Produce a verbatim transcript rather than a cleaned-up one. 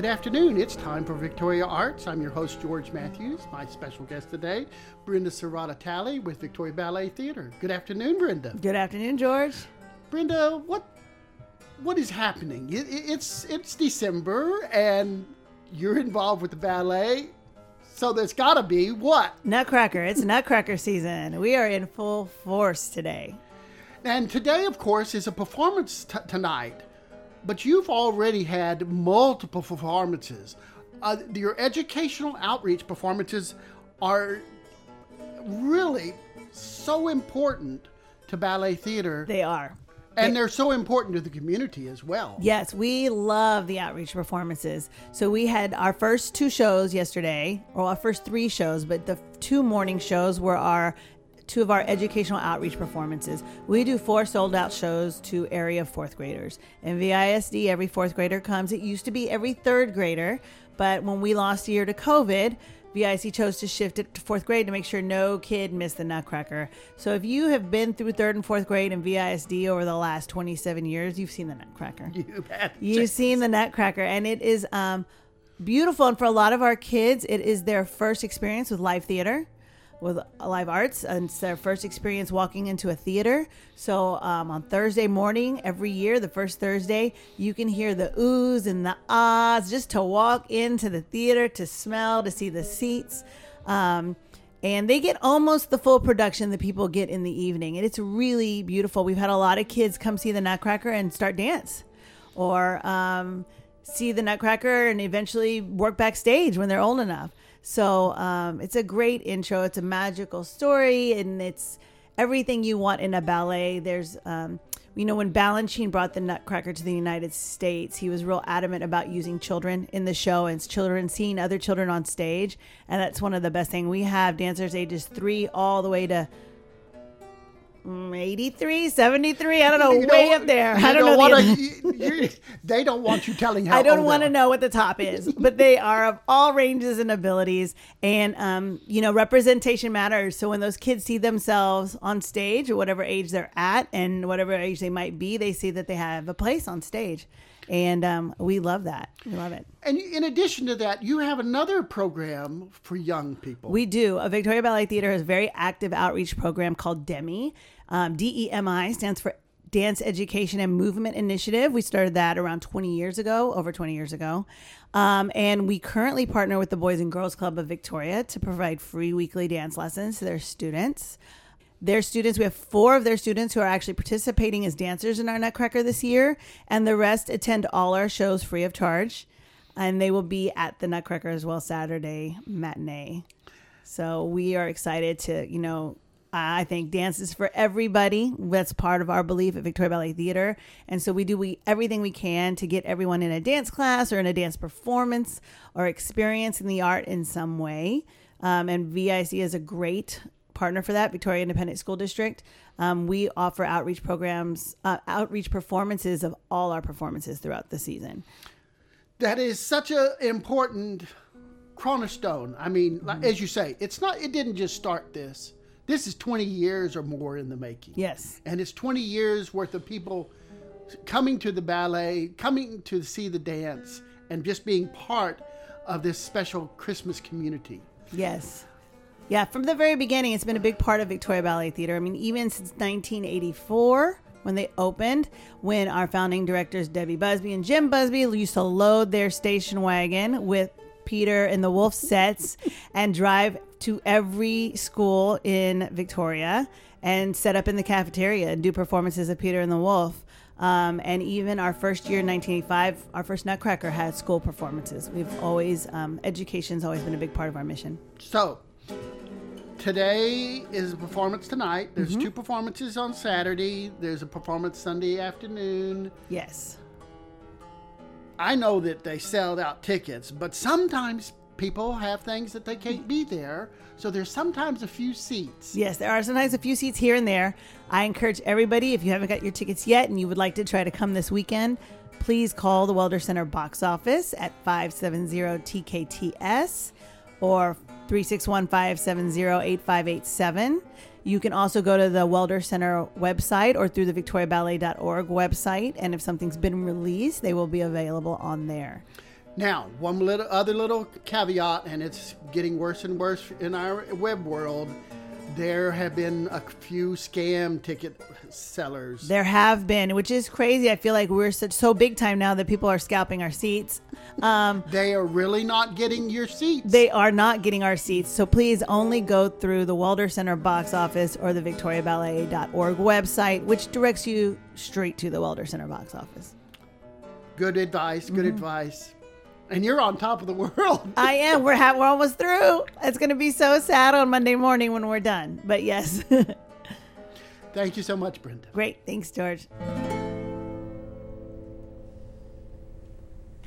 Good afternoon. It's time for Victoria Arts. I'm your host, George Matthews. My special guest today, Brenda Serrata-Talley with Victoria Ballet Theater. Good afternoon, Brenda. Good afternoon, George. Brenda, what what is happening? It, it's it's December, and you're involved with the ballet, so there's got to be what? Nutcracker. It's Nutcracker season. We are in full force today. And today, of course, is a performance t- tonight. But you've already had multiple performances. Uh, your educational outreach performances are really so important to ballet theater. They are. And they're so important to the community as well. Yes, we love the outreach performances. So we had our first two shows yesterday, or our first three shows, but the two morning shows were our two of our educational outreach performances. We do four sold out shows to area fourth graders. And V I S D, every fourth grader comes. It used to be every third grader, but when we lost a year to COVID, V I C chose to shift it to fourth grade to make sure no kid missed the Nutcracker. So if you have been through third and fourth grade in V I S D over the last twenty-seven years, you've seen the Nutcracker. You've, you've seen the Nutcracker. And it is um, beautiful. And for a lot of our kids, it is their first experience with live theater. With live arts, and it's their first experience walking into a theater. So um, on Thursday morning every year, the first Thursday, you can hear the oohs and the ahs just to walk into the theater, to smell, to see the seats. Um, and they get almost the full production that people get in the evening. And it's really beautiful. We've had a lot of kids come see the Nutcracker and start dance, or um, see the Nutcracker and eventually work backstage when they're old enough. So um, it's a great intro. It's a magical story, and it's everything you want in a ballet. There's, um, you know, when Balanchine brought the Nutcracker to the United States, he was real adamant about using children in the show, and children, seeing other children on stage. And that's one of the best things. We have dancers ages three all the way to eighty-three, seventy-three, I don't know, you way don't, up there. I don't, don't know. Wanna, you, you, they don't want you telling how I don't want to know what the top is, but they are of all ranges and abilities. And, um, you know, representation matters. So when those kids see themselves on stage, or whatever age they're at and whatever age they might be, they see that they have a place on stage. And um, we love that. We love it. And in addition to that, you have another program for young people. We do. A Victoria Ballet Theater has a very active outreach program called DEMI. Um, D E M I stands for Dance Education and Movement Initiative. We started that around twenty years ago, over twenty years ago. Um, and we currently partner with the Boys and Girls Club of Victoria to provide free weekly dance lessons to their students. Their students, we have four of their students who are actually participating as dancers in our Nutcracker this year, and the rest attend all our shows free of charge, and they will be at the Nutcracker as well Saturday matinee. So we are excited to, you know, I think dance is for everybody. That's part of our belief at Victoria Ballet Theater. And so we do we everything we can to get everyone in a dance class or in a dance performance or experiencing the art in some way. Um, and V I C is a great partner for that, Victoria Independent School District. Um, we offer outreach programs, uh, outreach performances of all our performances throughout the season. That is such an important cornerstone. I mean, mm-hmm. like, as you say, it's not. It didn't just start this. This is twenty years or more in the making. Yes. And it's twenty years worth of people coming to the ballet, coming to see the dance, and just being part of this special Christmas community. Yes. Yeah, from the very beginning, it's been a big part of Victoria Ballet Theater. I mean, even since nineteen eighty-four, when they opened, when our founding directors, Debbie Busby and Jim Busby, used to load their station wagon with Peter and the Wolf sets and drive to every school in Victoria and set up in the cafeteria and do performances of Peter and the Wolf. Um, and even our first year in nineteen eighty-five, our first Nutcracker had school performances. We've always, um, education's always been a big part of our mission. So today is a performance tonight. There's mm-hmm. two performances on Saturday. There's a performance Sunday afternoon. Yes. I know that they sold out tickets, but sometimes people have things that they can't be there. So there's sometimes a few seats. Yes, there are sometimes a few seats here and there. I encourage everybody, if you haven't got your tickets yet and you would like to try to come this weekend, please call the Welder Center box office at five seven zero T K T S or three six one, five seven zero, eight five eight seven. You can also go to the Welder Center website or through the Victoria Ballet dot org website. And if something's been released, they will be available on there. Now, one little, other little caveat, and it's getting worse and worse in our web world. There have been a few scam ticket sellers. There have been, which is crazy. I feel like we're such so big time now that people are scalping our seats. Um, they are really not getting your seats. They are not getting our seats. So please only go through the Welder Center box office or the Victoria Ballet dot org website, which directs you straight to the Welder Center box office. Good advice. Good mm-hmm. advice. And you're on top of the world. I am. We're ha- we're almost through. It's going to be so sad on Monday morning when we're done. But yes. Thank you so much, Brenda. Great. Thanks, George.